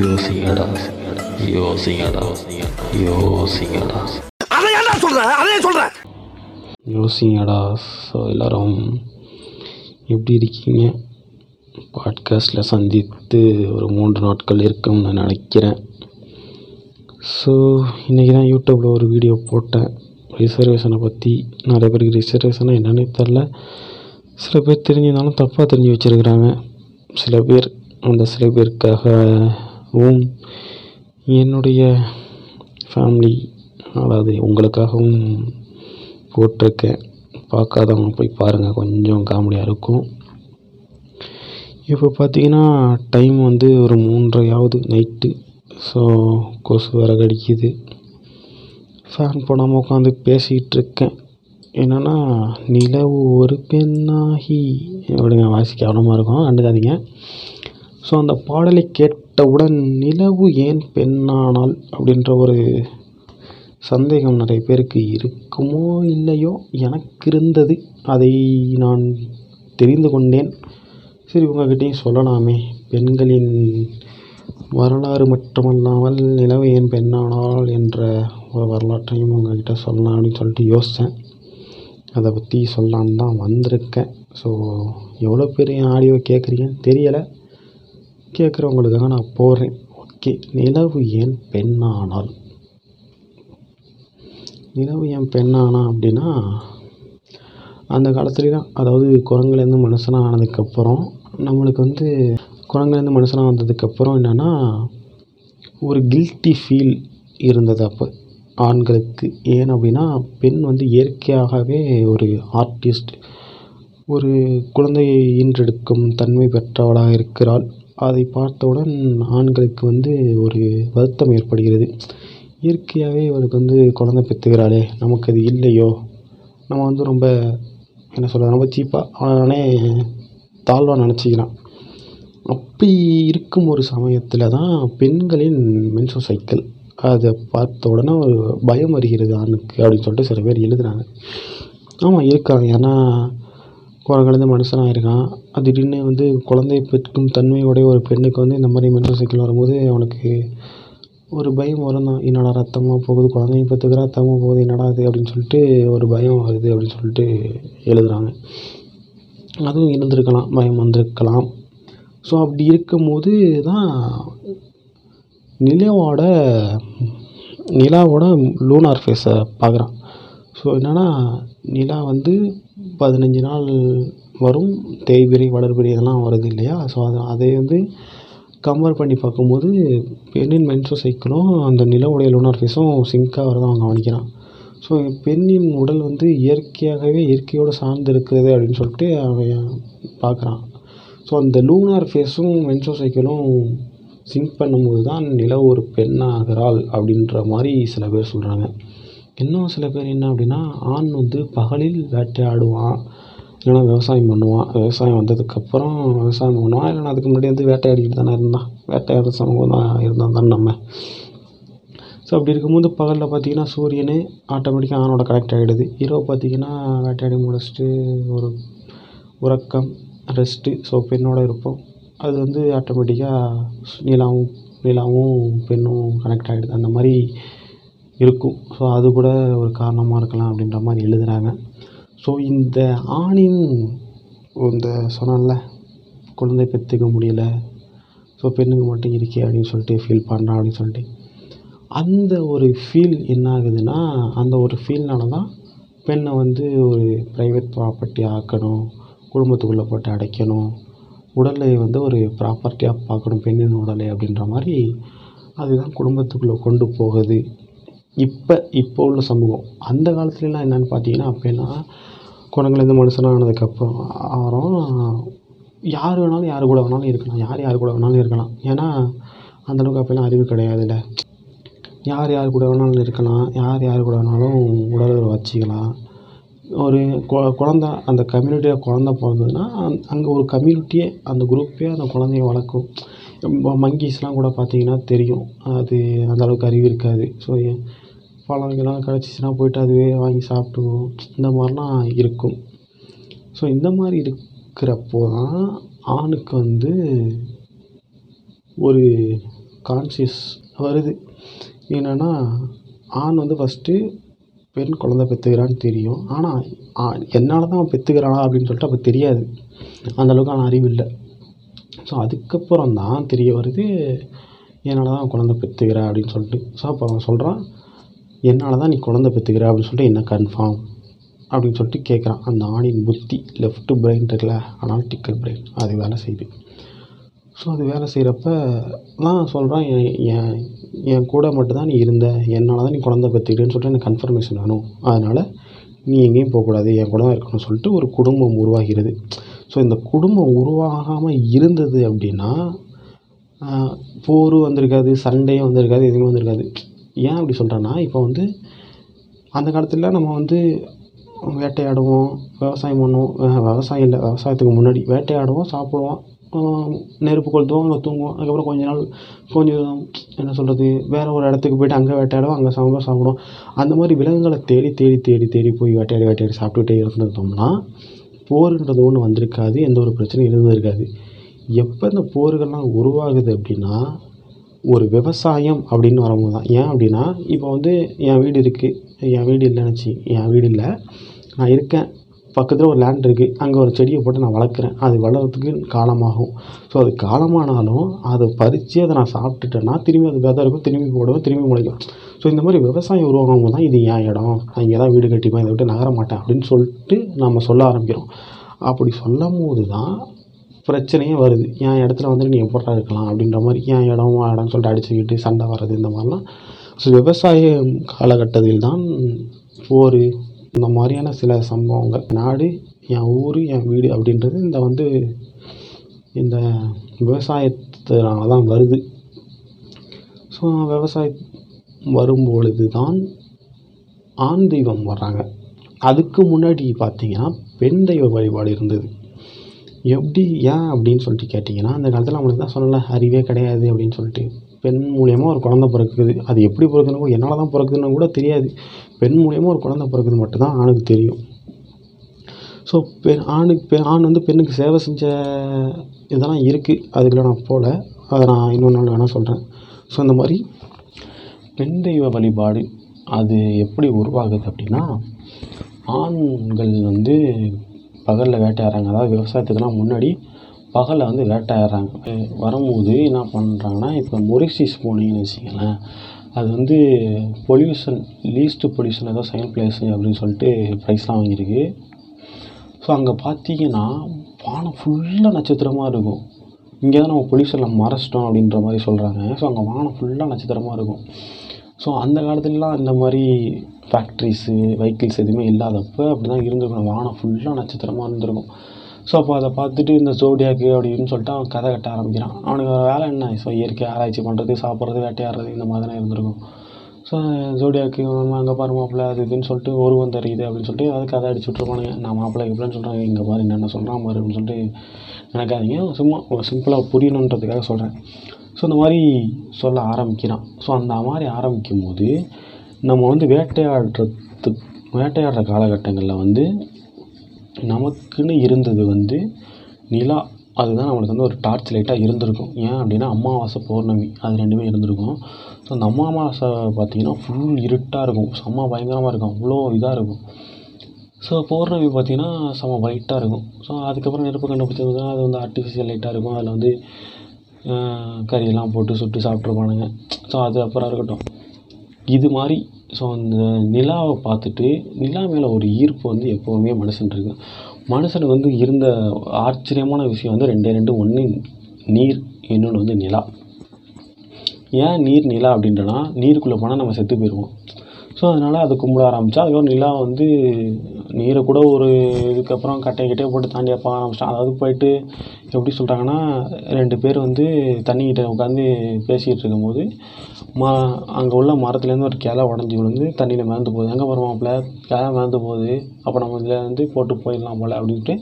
யோசிங்கடா. So எல்லோரும் எப்படி இருக்கீங்க? பாட்காஸ்டில் சந்தித்து ஒரு 3 நாட்கள் இருக்கும்னு நான் நினைக்கிறேன். ஸோ இன்றைக்கி தான் யூடியூப்பில் ஒரு வீடியோ போட்டேன் ரிசர்வேஷனை பற்றி. நிறைய பேருக்கு ரிசர்வேஷனாக என்னென்னே தெரில. சில பேர் தெரிஞ்சிருந்தாலும் தப்பாக தெரிஞ்சு வச்சுருக்கிறாங்க. சில பேர் சில பேருக்காகவும் என்னுடைய ஃபேமிலி அதாவது உங்களுக்காகவும் போட்டிருக்கேன். பார்க்காதவங்க போய் பாருங்கள், கொஞ்சம் காமெடியாக இருக்கும். இப்போ பார்த்திங்கன்னா டைம் 3:30 நைட்டு. ஸோ கொசு வேறு கடிக்குது. ஃபேன் போடாமல் உட்காந்து பேசிக்கிட்டு இருக்கேன். என்னென்னா நிலவு ஒரு பெண்ணாகி அப்படிங்க வாசி கவனமாக இருக்கும், கண்டுக்காதீங்க. ஸோ அந்த பாடலை கேட்டவுடன் நிலவு ஏன் பெண்ணானால் அப்படின்ற ஒரு சந்தேகம் நிறைய பேருக்கு இருக்குமோ இல்லையோ, எனக்கு இருந்தது. அதை நான் தெரிந்து கொண்டேன். சரி, உங்கள்கிட்டையும் சொல்லலாமே. பெண்களின் வரலாறு மட்டுமல்லாமல் நிலவு ஏன் பெண்ணானால் என்ற ஒரு வரலாற்றையும் உங்கள்கிட்ட சொல்லலாம் அப்படின்னு சொல்லிட்டு யோசித்தேன். அதை பற்றி சொல்லலான்னு தான் வந்திருக்கேன். ஸோ எவ்வளோ பேர் என் ஆடியோ கேட்குறீங்கன்னு தெரியலை. கேட்குறவங்களுக்காக நான் போகிறேன். ஓகே, நிலவு ஏன் பெண்ணானால். நிலவு ஏன் பெண்ணானா அப்படின்னா, அந்த காலத்துலாம் அதாவது குரங்குலேருந்து மனுஷனாக ஆனதுக்கப்புறம் நம்மளுக்கு குரங்குலேருந்து மனுஷனாக வந்ததுக்கப்புறம் என்னென்னா ஒரு கில்ட்டி ஃபீல் இருந்தது அப்போ ஆண்களுக்கு. ஏன் அப்படின்னா, பெண் இயற்கையாகவே ஒரு ஆர்டிஸ்ட், ஒரு குழந்தையை ஈன்றெடுக்கும் தன்மை பெற்றவளாக இருக்கிறாள். அதை பார்த்தவுடன் ஆண்களுக்கு ஒரு வருத்தம் ஏற்படுகிறது. இயற்கையாகவே இவளுக்கு குழந்தை பெற்றுக்கிறாளே, நமக்கு அது இல்லையோ, நம்ம ரொம்ப என்ன சொல்கிறது, ரொம்ப சீப்பாக அவனே தாழ்வாக நினச்சிக்கிறான். அப்படி இருக்கும் ஒரு சமயத்தில் தான் பெண்களின் மென்சோ சைக்கிள், அதை பார்த்த உடனே ஒரு பயம் வருகிறது ஆணுக்கு அப்படின்னு சொல்லிட்டு சில பேர் எழுதுகிறாங்க. ஆமாம், இருக்காங்க. ஏன்னா குரங்குலேருந்து மனுஷனாக இருக்கான், அது திடீர்னு குழந்தையை பெற்கும் தன்மையோடைய ஒரு பெண்ணுக்கு இந்த மாதிரி மென்சோ சைக்கிள் வரும்போது அவனுக்கு ஒரு பயம் வரும் தான். என்னடா ரத்தமாக போகுது, குழந்தையும் பெற்றுக்கிறா, ரத்தமாக போகுது, என்னடா அது அப்படின்னு சொல்லிட்டு ஒரு பயம் வருது அப்படின்னு சொல்லிட்டு எழுதுகிறாங்க. அதுவும் இருந்திருக்கலாம், பயம் வந்திருக்கலாம். ஸோ அப்படி இருக்கும்போது தான் நிலாவோட லூனார் ஃபேஸை பார்க்குறான். ஸோ என்னென்னா நிலா 15 நாள் வரும், தேய்பிறை வளர்பிறை இதெல்லாம் வருது இல்லையா. ஸோ அதை கம்பேர் பண்ணி பார்க்கும்போது பெண்ணின் மென்சோ சைக்கிளும் அந்த நிலவுடைய லூனார் ஃபேஸும் சிங்காக வரதான் அவன் கவனிக்கிறான். ஸோ பெண்ணின் உடல் இயற்கையாகவே இயற்கையோடு சார்ந்து இருக்கிறது அப்படின்னு சொல்லிட்டு அவன் பார்க்குறான். ஸோ அந்த லூனார் ஃபேஸும் மென்சோ சைக்கிளும் சிங்க் பண்ணும்போது தான் நிலவு ஒரு பெண்ணாகிறாள் அப்படின்ற மாதிரி சில பேர் சொல்கிறாங்க. இன்னும் சில பேர் என்ன அப்படின்னா, ஆண் பகலில் வேட்டையாடுவான், இல்லைனா விவசாயம் பண்ணுவான், விவசாயம் வந்ததுக்கப்புறம் விவசாயம் பண்ணுவான், இல்லைனா அதுக்கு முன்னாடி வேட்டையாடிக்கிட்டு தானே இருந்தான், வேட்டையாடுற சமூகம் தான் இருந்தால் தானே நம்ம. ஸோ அப்படி இருக்கும்போது பகலில் பார்த்திங்கன்னா சூரியனே ஆட்டோமேட்டிக்காக ஆணோட கனெக்ட் ஆகிடுது. இரவு பார்த்திங்கன்னா வேட்டையாடி முடிச்சுட்டு ஒரு உறக்கம், ரெஸ்ட்டு, ஸோ பெண்ணோடு இருப்போம். அது ஆட்டோமேட்டிக்காக நிலாவும் பெண்ணும் கனெக்ட் ஆகிடுது. அந்த மாதிரி இருக்கும். ஸோ அது கூட ஒரு காரணமாக இருக்கலாம் அப்படின்ற மாதிரி எழுதுகிறாங்க. ஸோ இந்த ஆணின் சொன்னால குழந்தை பெற்றுக்க முடியலை, ஸோ பெண்ணுக்கு மட்டும் இருக்கே அப்படின்னு சொல்லிட்டு ஃபீல் பண்ணுறான் அப்படின்னு சொல்லிட்டு அந்த ஒரு ஃபீல் என்ன ஆகுதுன்னா, அந்த ஒரு ஃபீல்னால தான் பெண்ணை ஒரு ப்ரைவேட் ப்ராப்பர்ட்டி ஆக்கணும், குடும்பத்துக்குள்ளே போட்டு அடைக்கணும், உடலை ஒரு ப்ராப்பர்ட்டியாக பார்க்கணும் பெண்ணின் உடலை அப்படின்ற மாதிரி அதுதான் குடும்பத்துக்குள்ளே கொண்டு போகுது இப்போ உள்ள சமூகம். அந்த காலத்துலலாம் என்னென்னு பார்த்தீங்கன்னா, அப்போலாம் குரங்குலேருந்து மனுஷனாக ஆனதுக்கப்புறம் அப்புறம் யார் வேணாலும் யார் கூட வேணாலும் இருக்கலாம், ஏன்னா அந்தளவுக்கு அப்போலாம் அறிவு கிடையாதுல்ல. யார் கூட வேணாலும் இருக்கலாம், யார் கூட வேணாலும் உடல் வச்சுக்கலாம். ஒரு குழந்த அந்த கம்யூனிட்டியாக குழந்த பிறந்ததுன்னா அங்கே ஒரு கம்யூனிட்டியே, அந்த குரூப்பே அந்த குழந்தைய வளர்க்கும். மங்கீஸ்லாம் கூட பார்த்திங்கன்னா தெரியும், அது அந்தளவுக்கு அறிவு இருக்காது. ஸோ பழங்கள்லாம் கிடச்சிச்சின்னா போய்ட்டு அதுவே வாங்கி சாப்பிட்டுவோம், இந்த மாதிரிலாம் இருக்கும். ஸோ இந்த மாதிரி இருக்கிறப்போ தான் ஆணுக்கு ஒரு கான்சியஸ் வருது. என்னென்னா ஆண் வந்து ஃபஸ்ட்டு பெண் குழந்தை பெற்றுக்கிறான்னு தெரியும், ஆனால் என்னால் தான் அவன் பெற்றுக்கிறானா அப்படின்னு சொல்லிட்டு அப்போ தெரியாது, அந்தளவுக்கு ஆனால் அறிவு இல்லை. ஸோ அதுக்கப்புறம் தான் தெரிய வருது என்னால் தான் அவன் குழந்தை பெற்றுக்கிறா அப்படின்னு சொல்லிட்டு. ஸோ அப்போ அவன் சொல்கிறான் என்னால் தான் நீ குழந்தை பெற்றுக்கிறா அப்படின்னு சொல்லிட்டு என்ன கன்ஃபார்ம் அப்படின்னு சொல்லிட்டு கேட்குறான். அந்த ஆணின் புத்தி லெஃப்ட்டு பிரெயின் இருக்குல்ல, அனாலிட்டிக்கல் பிரெயின், அது வேலை செய்யுது. ஸோ அது வேலை செய்கிறப்ப நான் சொல்கிறேன் என் கூட மட்டும்தான் நீ இருந்த, என்னால் தான் நீ குழந்தை பெற்றுக்கிறேன்னு சொல்லிட்டு எனக்கு கன்ஃபர்மேஷன் வேணும், அதனால் நீ எங்கேயும் போகக்கூடாது, என் கூட தான் இருக்கணும்னு சொல்லிட்டு ஒரு குடும்பம் உருவாகிறது. ஸோ இந்த குடும்பம் உருவாகாமல் இருந்தது அப்படின்னா போர் வந்திருக்காது, சண்டையும் வந்திருக்காது, எதுவுமே வந்திருக்காது. ஏன் அப்படி சொல்கிறேன்னா, இப்போ வந்து அந்த காலத்தில் நம்ம வந்து வேட்டையாடுவோம், விவசாயம் பண்ணுவோம், விவசாயம் இல்லை விவசாயத்துக்கு முன்னாடி வேட்டையாடுவோம், சாப்பிடுவோம், நெருப்பு கொளுத்துவோம், அங்கே தூங்குவோம், அதுக்கப்புறம் கொஞ்ச நாள் கொஞ்சம் என்ன சொல்கிறது வேறு ஒரு இடத்துக்கு போய்ட்டு அங்கே வேட்டையாடுவோம், அங்கே சாம்பார் சாப்பிடுவோம். அந்த மாதிரி விலங்குகளை தேடி தேடி தேடி தேடி போய் வேட்டையாடி சாப்பிட்டுக்கிட்டே இருந்துட்டோம்னா போருன்றது ஒன்று வந்திருக்காது, எந்த ஒரு பிரச்சனையும் இருந்திருக்காது. எப்போ இந்த போர்கள்லாம் உருவாகுது அப்படின்னா ஒரு விவசாயம் அப்படின்னு வரும்போது தான். ஏன் அப்படின்னா இப்போ வந்து என் வீடு இருக்குது, என் வீடு இல்லைன்னுச்சு, என் வீடு இல்லை நான் இருக்கேன், பக்கத்தில் ஒரு லேண்ட் இருக்குது, அங்கே ஒரு செடியை போட்டு நான் வளர்க்குறேன், அது வளர்கிறதுக்கு காலமாகும். ஸோ அது காலமானாலும் அதை பறித்து அதை நான் சாப்பிட்டுட்டேன்னா திரும்பி அது விதை இருக்கும், திரும்பி போடுவேன், திரும்பி முளைக்கும். ஸோ இந்த மாதிரி விவசாயம் உருவாகும் போது தான் இது என் இடம், நான் இங்கே தான் வீடு கட்டிப்பேன், இதை விட்டு நகர மாட்டேன் அப்படின்னு சொல்லிட்டு நம்ம சொல்ல ஆரம்பிக்கிறோம். அப்படி சொல்லும் போது தான் பிரச்சனையே வருது. என் இடத்துல வந்து நீ எப்போட்டா இருக்கலாம் அப்படின்ற மாதிரி என் இடம் இடம்னு சொல்லிட்டு அடிச்சுக்கிட்டு சண்டை வர்றது இந்த மாதிரிலாம். ஸோ விவசாய காலகட்டத்தில் தான் போர் இந்த மாதிரியான சில சம்பவங்கள். நாடு என் ஊர் என் வீடு அப்படின்றது இந்த வந்து இந்த விவசாயத்தினால தான் வருது. ஸோ விவசாயம் வரும்பொழுது தான் ஆண் தெய்வம் வர்றாங்க. அதுக்கு முன்னாடி பார்த்திங்கன்னா பெண் தெய்வ வழிபாடு இருந்தது. எப்படி ஏன் அப்படின்னு சொல்லிட்டு கேட்டிங்கன்னா அந்த காலத்தில் அவங்களுக்கு தான் சொல்லலை அறிவே கிடையாது அப்படின்னு சொல்லிட்டு. பெண் மூலியமாக ஒரு குழந்தை பிறக்குது, அது எப்படி பிறக்குதுன்னு கூட என்னால் தான் பிறக்குதுன்னு கூட தெரியாது. பெண் மூலியமாக ஒரு குழந்தை பிறக்குது மட்டும்தான் ஆணுக்கு தெரியும். ஸோ ஆண் வந்து பெண்ணுக்கு சேவை செஞ்ச இதெல்லாம் இருக்குது, அதுக்குள்ள நான் போகல, அதை நான் இன்னொரு நாள் வேணால் சொல்கிறேன். ஸோ இந்த மாதிரி பெண் தெய்வ வழிபாடு அது எப்படி உருவாகுது அப்படின்னா ஆண்கள் வந்து பகலில் வேட்டையாடுறாங்க. அதாவது விவசாயத்துக்கெல்லாம் முன்னாடி பகலில் வந்து வேட்டையாடுறாங்க. வரும்போது என்ன பண்ணுறாங்கன்னா இப்போ மொரிஷிஸ் போனீங்கன்னு வச்சிங்களேன், அது வந்து பொல்யூஷன் லீஸ்ட்டு பொல்யூஷன் ஏதோ செகண்ட் பிளேஸ் அப்படின்னு சொல்லிட்டு ப்ரைஸ்லாம் வாங்கியிருக்கு. ஸோ அங்கே பார்த்தீங்கன்னா வானம் ஃபுல்லாக நட்சத்திரமாக இருக்கும். இங்கே தான் நம்ம பொல்யூஷனில் மறைச்சிட்டோம் அப்படின்ற மாதிரி சொல்கிறாங்க. ஸோ அங்கே வானம் ஃபுல்லாக நட்சத்திரமாக இருக்கும். ஸோ அந்த காலத்துலலாம் இந்த மாதிரி ஃபேக்ட்ரிஸு வெஹிக்கிள்ஸ் எதுவுமே இல்லாதப்போ அப்படி தான் இருந்திருக்கும், வானம் ஃபுல்லாக நட்சத்திரமாக இருந்திருக்கும். ஸோ அப்போ அதை பார்த்துட்டு இந்த ஜோடியாக்கு அப்படின்னு சொல்லிட்டு அவன் கதை கட்ட ஆரம்பிக்கிறான். அவனுக்கு வேலை என்ன, ஸோ இயற்கை ஆராய்ச்சி பண்ணுறது, சாப்பிட்றது, வேட்டையாடுறது, இந்த மாதிரி தான் இருந்திருக்கும். ஸோ ஜோடியாக்கு அங்கே பாரு மாப்பிள்ளை அது இதுன்னு சொல்லிட்டு உருவம் தெரியுது அப்படின்னு சொல்லிட்டு அதை கதை அடிச்சுட்ருப்பானுங்க. நான் மாப்பிள்ளை எப்படின்னு சொல்கிறேன், இங்கே பாரு என்னென்ன சொல்கிறான் பாரு அப்படின்னு சொல்லிட்டு நினைக்காதீங்க, சும்மா ஒரு சிம்பிளாக புரியணுன்றதுக்காக சொல்கிறேன். ஸோ இந்த மாதிரி சொல்ல ஆரம்பிக்கிறான். ஸோ அந்த மாதிரி ஆரம்பிக்கும் போது நம்ம வந்து வேட்டையாடுற காலகட்டங்களில் வந்து நமக்குன்னு இருந்தது வந்து நிலா, அதுதான் நம்மளுக்கு வந்து ஒரு டார்ச் லைட்டாக இருந்திருக்கும். ஏன் அப்படின்னா அமாவாசை பௌர்ணமி அது ரெண்டுமே இருந்திருக்கும். ஸோ அந்த அமாவாசை பார்த்திங்கன்னா ஃபுல் இருட்டாக இருக்கும், செம்ம பயங்கரமாக இருக்கும், அவ்வளோ இதாக இருக்கும். ஸோ பௌர்ணமி பார்த்திங்கன்னா செம்ம லைட்டாக இருக்கும். ஸோ அதுக்கப்புறம் நெருப்பு கண்டுபிடிச்சதுன்னா அது வந்து ஆர்டிஃபிஷியல் லைட்டாக இருக்கும், அதில் வந்து கறியெல்லாம் போட்டு சுட்டு சாப்பிட்ருப்பானுங்க. ஸோ அது அப்புறம் இருக்கட்டும் இது மாதிரி. ஸோ அந்த நிலாவை பார்த்துட்டு நிலா மேலே ஒரு ஈர்ப்பு வந்து எப்போவுமே மனுஷனுக்கு மனுஷனுக்கு வந்து இருந்த ஆச்சரியமான விஷயம் வந்து ரெண்டே ரெண்டு, ஒன்று நீர், இன்னொன்று வந்து நிலா. ஏன் நீர் நிலா அப்படின்றனா நீருக்குள்ளே போனால் நம்ம செத்து போயிடுவோம். ஸோ அதனால் அது கும்பிட ஆரம்பித்தா அதுக்கப்புறம் நிலா வந்து நீரை கூட ஒரு இதுக்கப்புறம் கட்டைக்கிட்டே போட்டு தாண்டியாக போக ஆரம்பிச்சிட்டா. அதாவது போயிட்டு எப்படி சொல்கிறாங்கன்னா ரெண்டு பேர் வந்து தண்ணிக்கிட்ட உட்காந்து பேசிகிட்டு இருக்கும்போது அங்கே உள்ள மரத்துலேருந்து ஒரு கிளை உடஞ்சி விழுந்து தண்ணியில் மிதந்து போகுது. எங்கே வருவாப்பில் கிளை மிதந்து போகுது, அப்போ நம்ம இதில் வந்து போட்டு போயிடலாம் போல் அப்படின்ட்டு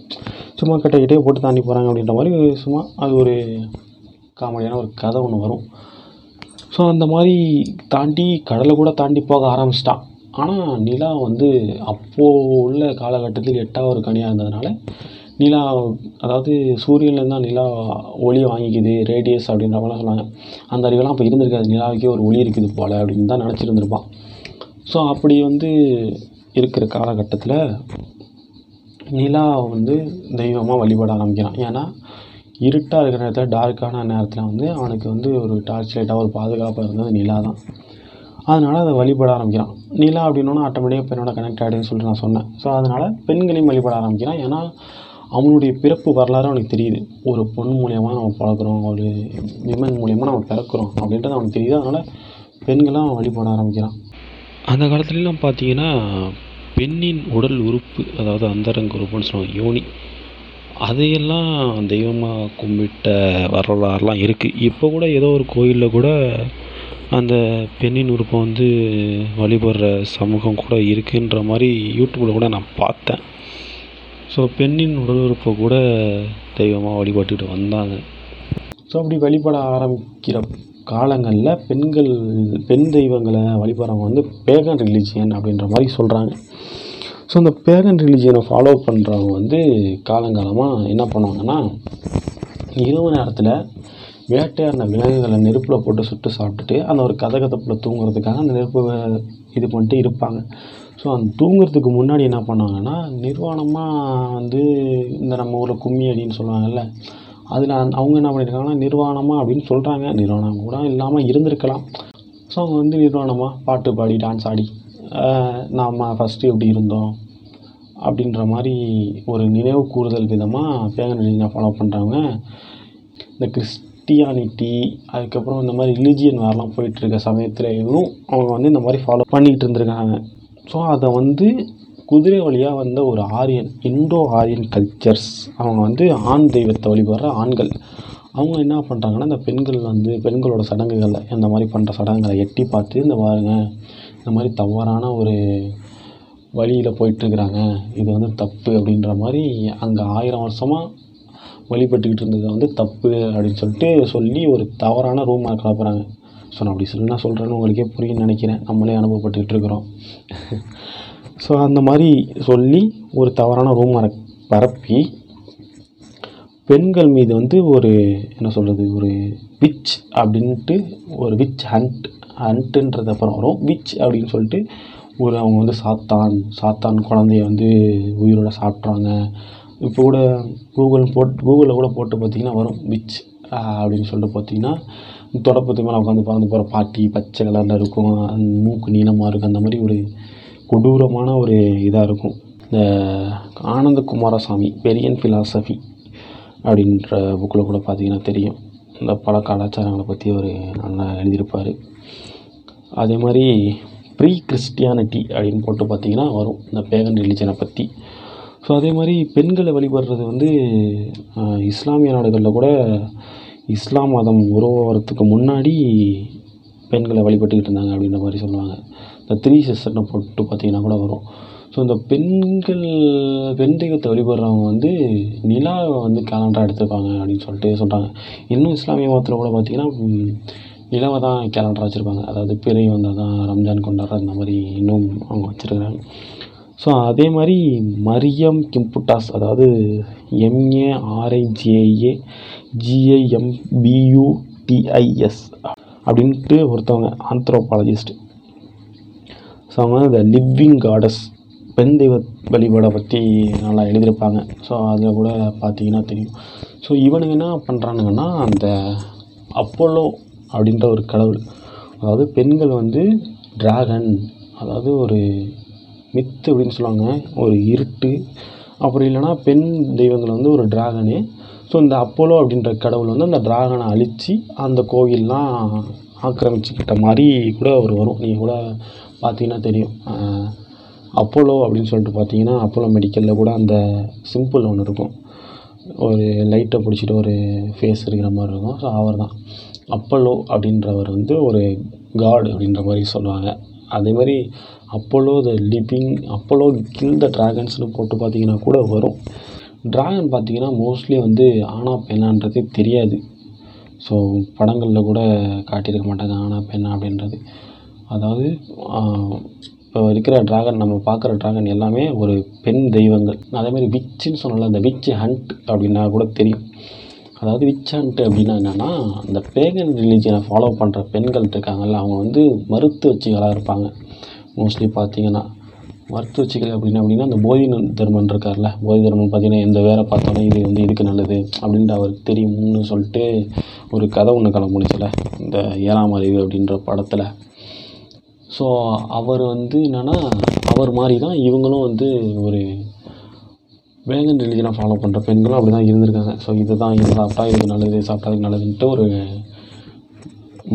சும்மா கட்டைக்கிட்டே போட்டு தாண்டி போகிறாங்க அப்படின்ற மாதிரி சும்மா அது ஒரு காமெடியான ஒரு கதை ஒன்று வரும். ஸோ அந்த மாதிரி தாண்டி கடலை கூட தாண்டி போக ஆரம்பிச்சிட்டான். ஆனால் நிலா வந்து அப்போது உள்ள காலகட்டத்தில் 8வது கனியாக இருந்ததுனால நிலா, அதாவது சூரியன்லேருந்து தான் நிலா ஒளியை வாங்கிக்குது, ரேடியஸ் அப்படின்ற போல சொன்னாங்க. அந்த அறிவெல்லாம் அப்போ இருந்திருக்காது, நிலாவுக்கே ஒரு ஒளி இருக்குது போல் அப்படின்னு தான் நினச்சிருந்துருப்பான். ஸோ அப்படி வந்து இருக்கிற காலகட்டத்தில் நிலா வந்து தெய்வமாக வழிபட ஆரம்பிக்கிறான். ஏன்னா இருட்டாக இருக்கிற நேரத்தில், டார்க்கான நேரத்தில் வந்து அவனுக்கு வந்து ஒரு டார்ச் லைட்டாக ஒரு பாதுகாப்பாக இருந்தது நிலா தான். அதனால் அதை வழிபட ஆரம்பிக்கிறான். நிலா அப்படின்னா ஆட்டோமேட்டிக்காக பெண்ணோட கனெக்ட் ஆகிடுன்னு சொல்லிட்டு நான் சொன்னேன். ஸோ அதனால் பெண்களையும் வழிபட ஆரம்பிக்கிறான். ஏன்னா அவனுடைய பிறப்பு வரலாறு அவனுக்கு தெரியுது. ஒரு பொண்ணு மூலயமா நம்ம பழக்கிறோம், ஒரு விமன் மூலயமா நம்ம பிறக்கிறோம் அப்படின்றது அவனுக்கு தெரியுது. அதனால் பெண்களாக அவன் வழிபட ஆரம்பிக்கிறான். அந்த காலத்துலலாம் பார்த்தீங்கன்னா பெண்ணின் உடல் உறுப்பு, அதாவது அந்தரங்க உறுப்புன்னு சொல்லுவாங்க, யோனி, அதையெல்லாம் தெய்வமாக கும்பிட்ட வரலாறுலாம் இருக்குது. இப்போ கூட ஏதோ ஒரு கோயிலில் கூட அந்த பெண்ணின் உறுப்பை வந்து வழிபடுற சமூகம் கூட இருக்குன்ற மாதிரி யூடியூப்பில் கூட நான் பார்த்தேன். ஸோ பெண்ணின் உடல் உறுப்பை கூட தெய்வமாக வழிபட்டுட்டு வந்தாங்க. ஸோ அப்படி வழிபட ஆரம்பிக்கிற காலங்களில் பெண் தெய்வங்களை வழிபடுறவங்க வந்து பேகன் ரிலீஜியன் அப்படின்ற மாதிரி சொல்கிறாங்க. ஸோ இந்த பேகன் ரிலீஜியனை ஃபாலோ பண்ணுறவங்க வந்து காலங்காலமாக என்ன பண்ணுவாங்கன்னா, இரவு நேரத்தில் வேட்டையான விலங்குகளை நெருப்பில் போட்டு சுட்டு சாப்பிட்டுட்டு அந்த ஒரு கதகதப்பில் தூங்குறதுக்காக அந்த நெருப்பு இது பண்ணிட்டு இருப்பாங்க. ஸோ அந்த தூங்குறதுக்கு முன்னாடி என்ன பண்ணுவாங்கன்னா, நிர்வாணமாக வந்து இந்த நம்ம ஊரில் கும்மி அடின்னு சொல்லுவாங்கல்ல, அதில் அவங்க என்ன பண்ணியிருக்காங்கன்னா நிர்வாணமாக அப்படின்னு சொல்கிறாங்க. நிர்வாணம் கூட இல்லாமல் இருந்திருக்கலாம். ஸோ அவங்க வந்து நிர்வாணமாக பாட்டு பாடி டான்ஸ் ஆடி நாம் ஃபஸ்ட்டு எப்படி இருந்தோம் அப்படின்ற மாதிரி ஒரு நினைவு கூறுதல் விதமாக பேகன் ரிலீஜனை ஃபாலோ பண்ணுறவங்க இந்த கிறிஸ்டியானிட்டி, அதுக்கப்புறம் இந்த மாதிரி ரிலீஜியன் வேறலாம் போயிட்டுருக்க சமயத்துலேயும் அவங்க வந்து இந்த மாதிரி ஃபாலோ பண்ணிகிட்டு இருந்திருக்காங்க. ஸோ அதை வந்து குதிரை வழியாக வந்த ஒரு ஆரியன், இண்டோ ஆரியன் கல்ச்சர்ஸ், அவங்க வந்து ஆண் தெய்வத்தை வழிபடுற ஆண்கள், அவங்க என்ன பண்ணுறாங்கன்னா இந்த பெண்கள் வந்து பெண்களோட சடங்குகளை, இந்த மாதிரி பண்ணுற சடங்குகளை எட்டி பார்த்து, இந்த பாருங்க இந்த மாதிரி தவறான ஒரு வழியில் போயிட்டுருக்குறாங்க, இது வந்து தப்பு அப்படின்ற மாதிரி அங்கே 1000 வருஷமாக வழிபட்டுக்கிட்டு இருந்தது வந்து தப்பு அப்படின்னு சொல்லிட்டு சொல்லி ஒரு தவறான ரூமாக கலப்புறாங்க. ஸோ நான் அப்படி சொல்லி நான் சொல்கிறேன்னு உங்களுக்கே புரியுன்னு நினைக்கிறேன், நம்மளே அனுபவப்பட்டுக்கிட்டு இருக்கிறோம். ஸோ அந்த மாதிரி சொல்லி ஒரு தவறான ரூமரை பரப்பி பெண்கள் மீது வந்து ஒரு என்ன சொல்கிறது, ஒரு விச் அப்படின்ட்டு ஒரு விச் ஹண்ட்டுன்றது அப்புறம் வரும் விச் அப்படின்னு சொல்லிட்டு ஒரு அவங்க வந்து சாத்தான் குழந்தைய வந்து உயிரோடு சாப்பிட்றாங்க. இப்போ கூட கூகுளில் கூட போட்டு பார்த்திங்கன்னா வரும் விச் அப்படின்னு சொல்லிட்டு பார்த்திங்கன்னா, தொடப்பத்து மேலே உட்காந்து பறந்து போகிற பாட்டி பச்சை கலரில் இருக்கும், மூக்கு நீளமாக இருக்கும், அந்த மாதிரி ஒரு கொடூரமான ஒரு இதாக இருக்கும். இந்த ஆனந்தகுமாரசாமி பெரியன் ஃபிலாசபி அப்படின்ற புக்கில் கூட பார்த்திங்கன்னா தெரியும், இந்த பல கலாச்சாரங்களை பற்றி அவர் நல்லா எழுதியிருப்பார். அதே மாதிரி ப்ரீ கிறிஸ்டியானிட்டி அப்படின்னு போட்டு பார்த்திங்கன்னா வரும் இந்த பேகன் ரிலீஜனை பற்றி. ஸோ அதே மாதிரி பெண்களை வழிபடுறது வந்து இஸ்லாமிய நாடுகளில் கூட இஸ்லாம் மதம் உருவாகிறதுக்கு முன்னாடி பெண்களை வழிபட்டுக்கிட்டு இருந்தாங்க அப்படின்ற மாதிரி சொல்லுவாங்க. இந்த 3 சிஸ்டர்னு போட்டு பார்த்திங்கன்னா கூட வரும். ஸோ இந்த பெண் தெய்வத்தை வழிபடுறவங்க வந்து நிலாவை வந்து கேலண்டராக எடுத்துப்பாங்க அப்படின்னு சொல்லிட்டு சொல்கிறாங்க. இன்னும் இஸ்லாமிய மதத்தில் கூட பார்த்திங்கன்னா நிலாவை தான் கேலண்டராக வச்சுருப்பாங்க. அதாவது பிறை வந்தால் தான் ரம்ஜான் கொண்டாடுற அந்த மாதிரி இன்னும் அவங்க வச்சுருக்கிறாங்க. ஸோ அதே மாதிரி மரியம் கிம்புட்டாஸ், அதாவது MARIJAGIMBUTIS அப்படின்ட்டு ஒருத்தவங்க ஆந்த்ரோபாலஜிஸ்ட். ஸோ அவங்க இந்த லிவ்விங் காடஸ், பெண் தெய்வ வழிபாடை பற்றி நல்லா எழுதியிருப்பாங்க. ஸோ அதில் கூட பார்த்திங்கன்னா தெரியும். ஸோ இவனுங்க என்ன பண்ணுறானுங்கன்னா, அந்த அப்போலோ அப்படின்ற ஒரு கடவுள், அதாவது பெண்கள் வந்து டிராகன், அதாவது ஒரு மித்து அப்படின்னு சொல்லுவாங்க, ஒரு இருட்டு, அப்படி இல்லைனா பெண் தெய்வங்கள் வந்து ஒரு டிராகனு. ஸோ இந்த அப்போலோ அப்படின்ற கடவுள் வந்து அந்த டிராகனை அழித்து அந்த கோயிலெலாம் ஆக்கிரமிச்சுக்கிட்ட மாதிரி கூட ஒரு வரும். நீங்கள் கூட பார்த்திங்கன்னா தெரியும், அப்போலோ அப்படின்னு சொல்லிட்டு பார்த்திங்கன்னா அப்போலோ மெடிக்கலில் கூட அந்த சிம்பிள் ஒன்று இருக்கும், ஒரு லைட்டை பிடிச்சிட்டு ஒரு ஃபேஸ் இருக்கிற மாதிரி இருக்கும். ஸோ அவர் தான் அப்போலோ அப்படின்றவர் வந்து ஒரு காட் அப்படின்ற மாதிரி சொல்லுவாங்க. அதே மாதிரி Apollo the living, Apollo kill the ட்ராகன்ஸ்னு போட்டு பார்த்திங்கன்னா கூட வரும். ட்ராகன் பார்த்திங்கன்னா மோஸ்ட்லி வந்து ஆனா பெண்ணான்றது தெரியாது. ஸோ படங்களில் கூட காட்டியிருக்க மாட்டாங்க ஆனா பெண்ணா அப்படின்றது. அதாவது இருக்கிற ட்ராகன் நம்ம பார்க்குற ட்ராகன் எல்லாமே ஒரு பெண் தெய்வங்கள். அதேமாதிரி விச்சுன்னு சொன்னால அந்த விச் ஹண்ட் அப்படின்னா கூட தெரியும். அதாவது விச் ஹண்ட் அப்படின்னா என்னென்னா இந்த பேகன் ரிலீஜனை ஃபாலோ பண்ணுற பெண்கள் இருக்காங்கல்ல, அவங்க வந்து மருத்துவச்சிகளாக இருப்பாங்க. மோஸ்ட்லி பார்த்திங்கன்னா மருத்துவச்சிகள் அப்படின்னா அந்த போதி தர்மன் இருக்கார்ல, போதி தர்மன் பார்த்திங்கன்னா எந்த வேலை பார்த்தாலும் இது வந்து இதுக்கு நல்லது அப்படின்ட்டு அவருக்கு தெரியும்னு சொல்லிட்டு ஒரு கதை ஒன்று கிளம்பிச்சில்ல இந்த 7ஆம் அறிவு அப்படின்ற படத்தில். ஸோ அவர் வந்து என்னென்னா அவர் மாதிரி தான் இவங்களும் வந்து ஒரு வேகன் ரிலீஜனாக ஃபாலோ பண்ணுற பெண்களும் அப்படி தான் இருந்திருக்காங்க. ஸோ இதுதான் இது சாப்பிட்டா இதுக்கு நல்லது, இது சாப்பிட்டா இதுக்கு நல்லதுன்ட்டு ஒரு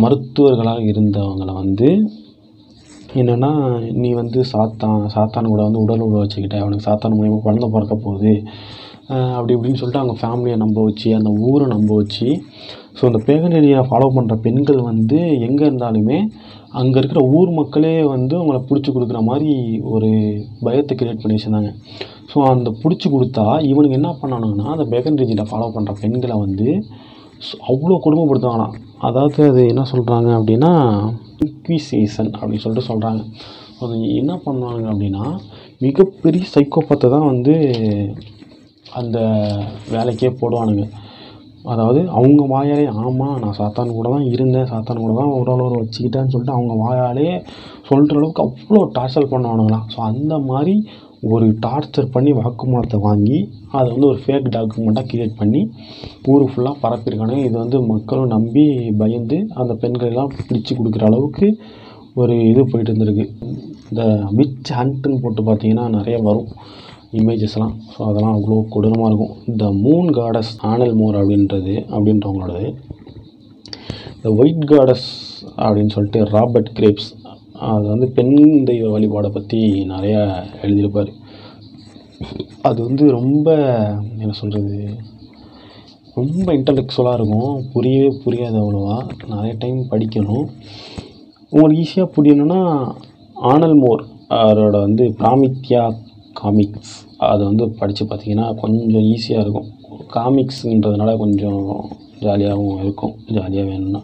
மருத்துவர்களாக இருந்தவங்களை வந்து என்னென்னா நீ வந்து சாத்தான் கூட வந்து உடல் உழ வச்சுக்கிட்ட, அவனுக்கு சாத்தான் மூலிமா குழந்தை பிறக்க போகுது அப்படி இப்படின்னு சொல்லிட்டு அவங்க ஃபேமிலியை நம்ப வச்சு அந்த ஊரை நம்ப வச்சு. ஸோ இந்த பேகன் ரிலீஜனை ஃபாலோ பண்ணுற பெண்கள் வந்து எங்கே இருந்தாலுமே அங்கே இருக்கிற ஊர் மக்களே வந்து அவங்கள பிடிச்சி கொடுக்குற மாதிரி ஒரு பயத்தை கிரியேட் பண்ணி வச்சுருந்தாங்க. ஸோ அந்த பிடிச்சி கொடுத்தா இவனுக்கு என்ன பண்ணணும்னா அந்த பேகன் ரிலீஜனை ஃபாலோ பண்ணுற பெண்களை வந்து அவ்வளோ கொடுமைப்படுத்துவாங்களாம். அதாவது அது என்ன சொல்கிறாங்க அப்படின்னா இன்க்விசிஷன் அப்படின்னு சொல்லிட்டு சொல்கிறாங்க. அது என்ன பண்ணுவாங்க அப்படின்னா மிகப்பெரிய சைக்கோபத்தை தான் வந்து அந்த வேலைக்கே போடுவானுங்க. அதாவது அவங்க வாயாலே ஆமாம் நான் சாத்தான் கூட தான் இருந்தேன், சாத்தான் கூட தான் ஓரளவு வச்சுக்கிட்டேன்னு சொல்லிட்டு அவங்க வாயாலே சொல்கிற அளவுக்கு அவ்வளோ டார்ச்சர் பண்ணுவானுங்களாம். ஸோ அந்த மாதிரி ஒரு டார்ச்சர் பண்ணி வாக்குமூலத்தை வாங்கி அதை வந்து ஒரு ஃபேக் டாக்குமெண்ட்டாக கிரியேட் பண்ணி ஊர் ஃபுல்லாக பரப்பியிருக்கானே. இது வந்து மக்களும் நம்பி பயந்து அந்த பெண்களெல்லாம் பிடிச்சி கொடுக்குற அளவுக்கு ஒரு இது போயிட்டு இருந்திருக்கு. இந்த விச் ஹண்ட்னு போட்டு பார்த்திங்கன்னா நிறைய வரும் இமேஜஸ்லாம். ஸோ அதெல்லாம் அவ்வளோ கொடூரமாக இருக்கும். இந்த மூன் காடஸ் ஆனல்மோர் அப்படின்றவங்களோடது, இந்த ஒயிட் காடஸ் அப்படின்னு சொல்லிட்டு ராபர்ட் கிரேப்ஸ் அது வந்து பெண் தெய்வ வழிபாடை பற்றி நிறையா எழுதியிருப்பார். அது வந்து ரொம்ப என்ன சொல்கிறது ரொம்ப இன்டலெக்சுவலாக இருக்கும், புரியாது அவ்வளோவா, நிறைய டைம் படிக்கணும். உங்களுக்கு ஈஸியாக புரியணும்னா ஆனல்மோர் அவரோட வந்து பிராமித்யா காமிக்ஸ் அது வந்து படித்து பார்த்திங்கன்னா கொஞ்சம் ஈஸியாக இருக்கும். காமிக்ஸுன்றதுனால கொஞ்சம் ஜாலியாகவும் இருக்கும். ஜாலியாக வேணும்னா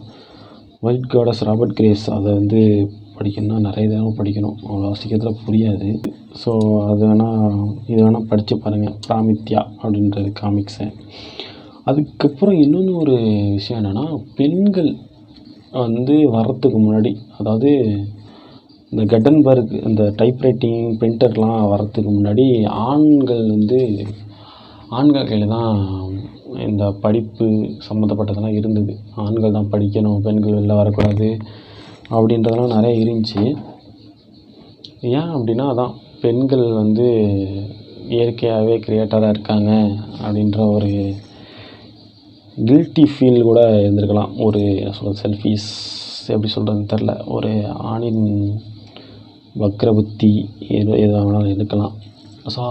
ஒயிட் காடஸ் ராபர்ட் கிரேஸ் அதை வந்து படிக்கணும்னா நிறைய தடவை படிக்கணும், அவ்வளோ சீக்கிரத்தில் புரியாது. ஸோ அது வேணால் இது வேணால் படித்து பாருங்கள், பிராமித்யா அப்படின்றது காமிக்ஸை. அதுக்கப்புறம் இன்னொன்று ஒரு விஷயம் என்னென்னா பெண்கள் வந்து வர்றதுக்கு முன்னாடி, அதாவது இந்த கட்டன்பர்க் இந்த டைப்ரைட்டிங் பிரிண்டர்லாம் வரத்துக்கு முன்னாடி ஆண்கள் கையில் தான் இந்த படிப்பு சம்மந்தப்பட்டதெல்லாம் இருந்தது. ஆண்கள் தான் படிக்கணும், பெண்கள் வெளில வரக்கூடாது அப்படின்றதெல்லாம் நிறைய இருந்துச்சு. ஏன் அப்படின்னா அதான் பெண்கள் வந்து இயற்கையாகவே கிரியேட்டராக இருக்காங்க அப்படின்ற ஒரு கில்ட்டி ஃபீல் கூட இருந்திருக்கலாம். ஒரு செல்ஃபீஸ் எப்படி சொல்கிறதுன்னு தெரில, ஒரு ஆணின் வக்ர புத்தி எது வேணாலும் இருக்கலாம். ஸோ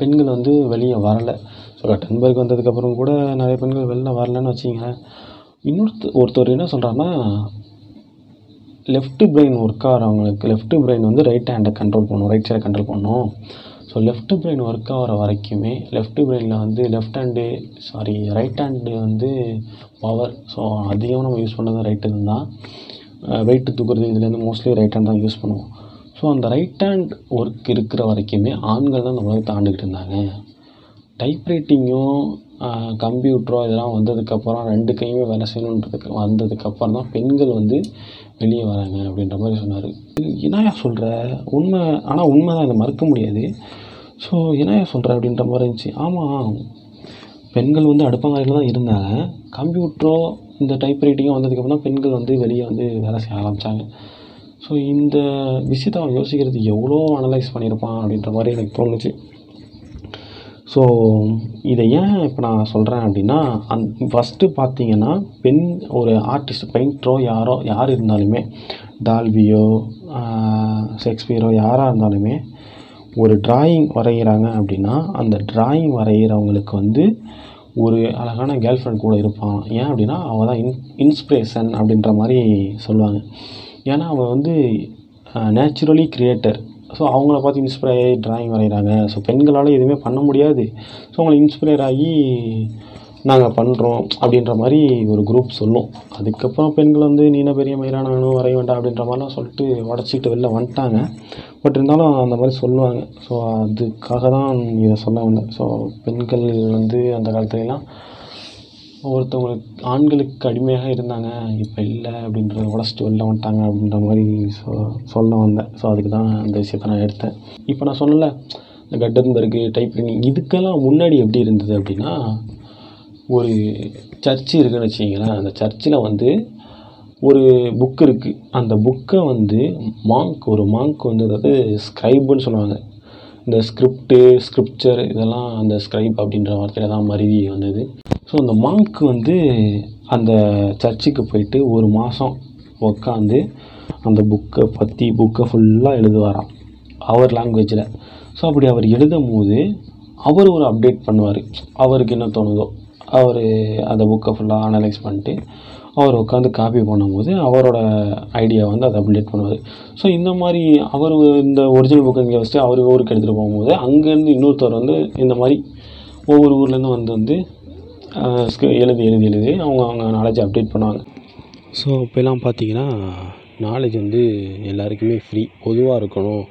பெண்கள் வந்து வெளியே வரலை. ஸோ கட்டன்பர்க் வந்ததுக்கப்புறம் கூட நிறைய பெண்கள் வெளில வரலன்னு வச்சிங்களேன். ஒருத்தர் என்ன சொல்கிறாருன்னா லெஃப்ட் பிரெயின் ஒர்க் ஆகிறவங்களுக்கு லெஃப்ட் பிரெயின் வந்து ரைட் ஹேண்டை கண்ட்ரோல் பண்ணும், ரைட் சைடை கண்ட்ரோல் பண்ணும். ஸோ லெஃப்ட் பிரெயின் ஒர்க் ஆகிற வரைக்குமே லெஃப்ட் பிரெயினில் வந்து ரைட் ஹேண்டு வந்து பவர். ஸோ அதிகம் நம்ம யூஸ் பண்ணுறது ரைட் ஹேண்ட் தான், வெயிட்டு தூக்குறது இதுலேருந்து மோஸ்ட்லி ரைட் ஹேண்ட் தான் யூஸ் பண்ணுவோம். ஸோ அந்த ரைட் ஹேண்ட் ஒர்க் இருக்கிற வரைக்குமே ஆண்கள் தான் அந்த உலகத்தை ஆண்டுக்கிட்டு இருந்தாங்க. டைப்ரைட்டிங்கும் கம்ப்யூட்டரோ இதெல்லாம் வந்ததுக்கப்புறம் ரெண்டு கையுமே வேலை செய்யணுன்றதுக்கு வந்ததுக்கப்புறம் தான் பெண்கள் வந்து வெளியே வராங்க அப்படின்ற மாதிரி சொன்னார். இனாயா சொல்கிற உண்மை, ஆனால் உண்மை தான், இதை மறுக்க முடியாது. ஸோ இனாயா சொல்கிற அப்படின்ற மாதிரி இருந்துச்சு. ஆமாம், பெண்கள் வந்து அடுப்பாங்கரையில் தான் இருந்தாங்க. கம்ப்யூட்டரோ இந்த டைப்ரைட்டிங்கும் வந்ததுக்கப்புறம் தான் பெண்கள் வந்து வெளியே வந்து வேலை செய்ய ஆரம்பித்தாங்க. ஸோ இந்த விஷயத்தை அவன் யோசிக்கிறது எவ்வளோ அனலைஸ் பண்ணியிருப்பான் அப்படின்ற மாதிரி எனக்கு தோணுச்சு. ஸோ இதை ஏன் இப்போ நான் சொல்கிறேன் அப்படின்னா ஃபஸ்ட்டு பார்த்திங்கன்னா பெண் ஒரு ஆர்டிஸ்ட் பெயிண்டரோ யார் இருந்தாலுமே, டால்வியோ ஷேக்ஸ்பியரோ யாராக இருந்தாலுமே ஒரு டிராயிங் வரைகிறாங்க அப்படின்னா அந்த டிராயிங் வரைகிறவங்களுக்கு வந்து ஒரு அழகான கேர்ள் ஃப்ரெண்ட் கூட இருப்பான். ஏன் அப்படின்னா அவள் தான் இன்ஸ்பிரேஷன் அப்படின்ற மாதிரி சொல்லுவாங்க. ஏன்னா அவள் வந்து நேச்சுரலி கிரியேட்டர். ஸோ அவங்கள பார்த்து இன்ஸ்பயர் ஆகி டிராயிங் வரைகிறாங்க. ஸோ பெண்களால் எதுவுமே பண்ண முடியாது. ஸோ அவங்களை இன்ஸ்பயர் ஆகி நாங்கள் பண்ணுறோம் அப்படின்ற மாதிரி ஒரு குரூப் சொல்லும். அதுக்கப்புறம் பெண்கள் வந்து நீன பெரிய மயிரா நானும் வரைய வேண்டாம் அப்படின்ற மாதிரிலாம் சொல்லிட்டு உடச்சிக்கிட்டு வெளில வந்துட்டாங்க. பட் இருந்தாலும் அந்த மாதிரி சொல்லுவாங்க. ஸோ அதுக்காக தான் இதை சொல்ல வந்தேன். ஸோ பெண்கள் வந்து அந்த காலத்துலலாம் ஒருத்தவங்களுக்கு ஆண்களுக்கு அடிமையாக இருந்தாங்க, இப்போ இல்லை அப்படின்றத உடச்சிட்டு வெளில வந்துட்டாங்க அப்படின்ற மாதிரி சொல்ல வந்தேன். ஸோ அதுக்கு தான் அந்த விஷயத்தை நான் எடுத்தேன். இப்போ நான் சொன்னல இந்த கட்டன்பர்கு டைப் ரைட்டிங் இதுக்கெல்லாம் முன்னாடி எப்படி இருந்தது அப்படின்னா, ஒரு சர்ச்சு இருக்குதுன்னு வச்சிங்களேன், அந்த சர்ச்சில் வந்து ஒரு புக் இருக்குது. அந்த புக்கை வந்து ஒரு மாங்க் வந்து, அதாவது ஸ்கிரைபுன்னு சொல்லுவாங்க. இந்த ஸ்கிரிப்சர் இதெல்லாம் அந்த ஸ்கிரைப் அப்படின்ற வார்த்தையில் தான் மருவி வந்தது. ஸோ அந்த மாங்க் வந்து அந்த சர்ச்சுக்கு போயிட்டு ஒரு மாதம் உட்காந்து அந்த புக்கை ஃபுல்லாக எழுதுவாராம் அவர் லாங்குவேஜில். ஸோ அப்படி அவர் எழுதும் போது அவர் ஒரு அப்டேட் பண்ணுவார், அவருக்கு என்ன தோணுதோ அவர் அந்த புக்கை ஃபுல்லாக அனலைஸ் பண்ணிட்டு அவர் உட்காந்து காப்பி பண்ணும்போது அவரோட ஐடியா வந்து அதை அப்டேட் பண்ணுவார். ஸோ இந்த மாதிரி அவர் இந்த ஒரிஜினல் புக்கை இங்கே வச்சுட்டு அவர் ஊருக்கு எடுத்துகிட்டு போகும்போது அங்கேருந்து இன்னொருத்தர் வந்து இந்த மாதிரி ஒவ்வொரு ஊர்லேருந்து வந்து எழுதி அவங்க நாலேஜ் அப்டேட் பண்ணுவாங்க. ஸோ இப்போலாம் பார்த்திங்கன்னா நாலேஜ் வந்து எல்லாருக்குமே ஃப்ரீ, பொதுவாக இருக்கணும்.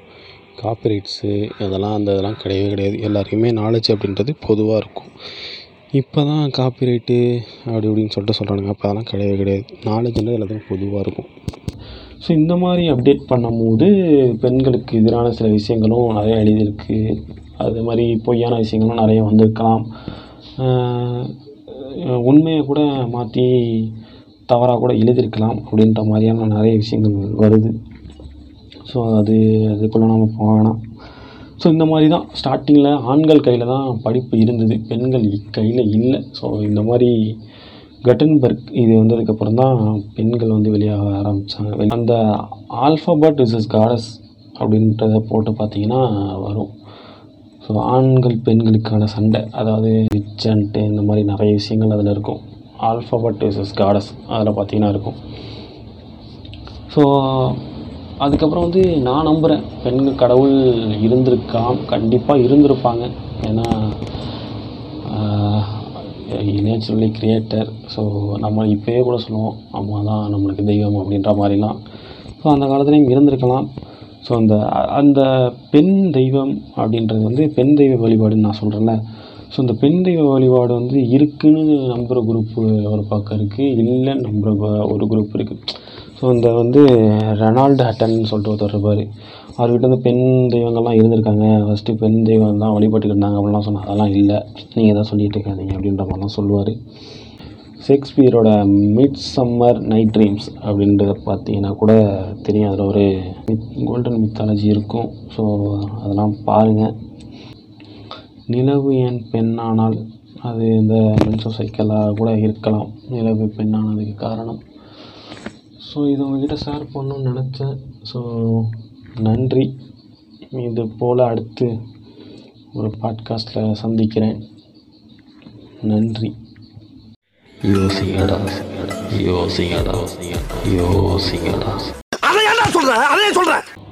காப்பிரைட்ஸு அதெல்லாம் அந்த இதெல்லாம் கிடையாது. எல்லாருக்குமே நாலேஜ் அப்படின்றது பொதுவாக இருக்கும். இப்போ தான் காப்பிரைட்டு அப்படி இப்படின்னு சொல்லிட்டு சொல்கிறாங்க. அப்போ அதெல்லாம் கிடையாது. நாலேஜ்ன்றது எல்லாத்துக்கும் பொதுவாக இருக்கும். ஸோ இந்த மாதிரி அப்டேட் பண்ணும் போது பெண்களுக்கு எதிரான சில விஷயங்களும் நிறையா எழுதியிருக்கு. அது மாதிரி பொய்யான விஷயங்களும் நிறையா வந்திருக்கலாம். உண்மையை கூட மாற்றி தவறாக கூட எழுதியிருக்கலாம் அப்படின்ற மாதிரியான நிறைய விஷயங்கள் வருது. ஸோ அதுக்குள்ளே நம்ம போகலாம். ஸோ இந்த மாதிரி தான் ஸ்டார்டிங்கில் ஆண்கள் கையில் தான் படிப்பு இருந்தது, பெண்கள் கையில் இல்லை. ஸோ இந்த மாதிரி கட்டன்பர்க் இது வந்ததுக்கப்புறம் தான் பெண்கள் வந்து வெளியாக ஆரம்பித்தாங்க. அந்த ஆல்ஃபாபட் விசஸ் காடஸ் அப்படின்றத போட்டு பார்த்திங்கன்னா வரும். ஸோ ஆண்கள் பெண்களுக்கான சண்டை, அதாவது விச்சன்ட்டு இந்த மாதிரி நிறைய விஷயங்கள் அதில் இருக்கும். ஆல்ஃபாபட் விசஸ் காடஸ் அதில் பார்த்திங்கன்னா இருக்கும். ஸோ அதுக்கப்புறம் வந்து நான் நம்புகிறேன் பெண்கள் கடவுள் இருந்திருக்காம், கண்டிப்பாக இருந்திருப்பாங்க. ஏன்னா நேச்சுரலி கிரியேட்டர். ஸோ நம்ம இப்போயே கூட சொல்லுவோம் அம்மா தான் நம்மளுக்கு தெய்வம் அப்படின்ற மாதிரிலாம். ஸோ அந்த காலத்துலேயும் இருந்திருக்கலாம். ஸோ அந்த பெண் தெய்வம் அப்படின்றது வந்து பெண் தெய்வ வழிபாடுன்னு நான் சொல்கிறேன்ல. ஸோ இந்த பெண் தெய்வ வழிபாடு வந்து இருக்குதுன்னு நம்புகிற குரூப்பு ஒரு பக்கம் இருக்குது, இல்லைன்னு நம்புகிற ஒரு குரூப் இருக்குது. ஸோ இந்த வந்து ரெனால்டு ஹட்டன்னு சொல்லிட்டு ஒருத்தர் இருப்பார், அவர்கிட்ட வந்து பெண் தெய்வங்கள்லாம் இருந்திருக்காங்க, ஃபஸ்ட்டு பெண் தெய்வம் தான் வழிபாட்டுக்கு இருந்தாங்க அப்படிலாம் சொன்னால் அதெல்லாம் இல்லை, நீங்கள் எதாவது சொல்லிகிட்டு இருக்காதீங்க அப்படின்ற மாதிரிலாம் சொல்லுவார். ஷேக்ஸ்பியரோட மிட் சம்மர் நைட் ட்ரீம்ஸ் அப்படின்றத பார்த்திங்கன்னா கூட தெரியும், அதில் ஒரு கோல்டன் மித்தாலஜி இருக்கும். ஸோ அதெல்லாம் பாருங்கள். நிலவு என் பெண்ணானால் அது இந்த மென்சோ சைக்கிளாக கூட இருக்கலாம், நிலவு பெண்ணானதுக்கு காரணம். ஸோ இதை உங்ககிட்ட ஷேர் பண்ணணும்னு நினச்சேன். ஸோ நன்றி. இது போல் அடுத்து ஒரு பாட்காஸ்ட்டில் சந்திக்கிறேன். நன்றி. யோசிங்கடா.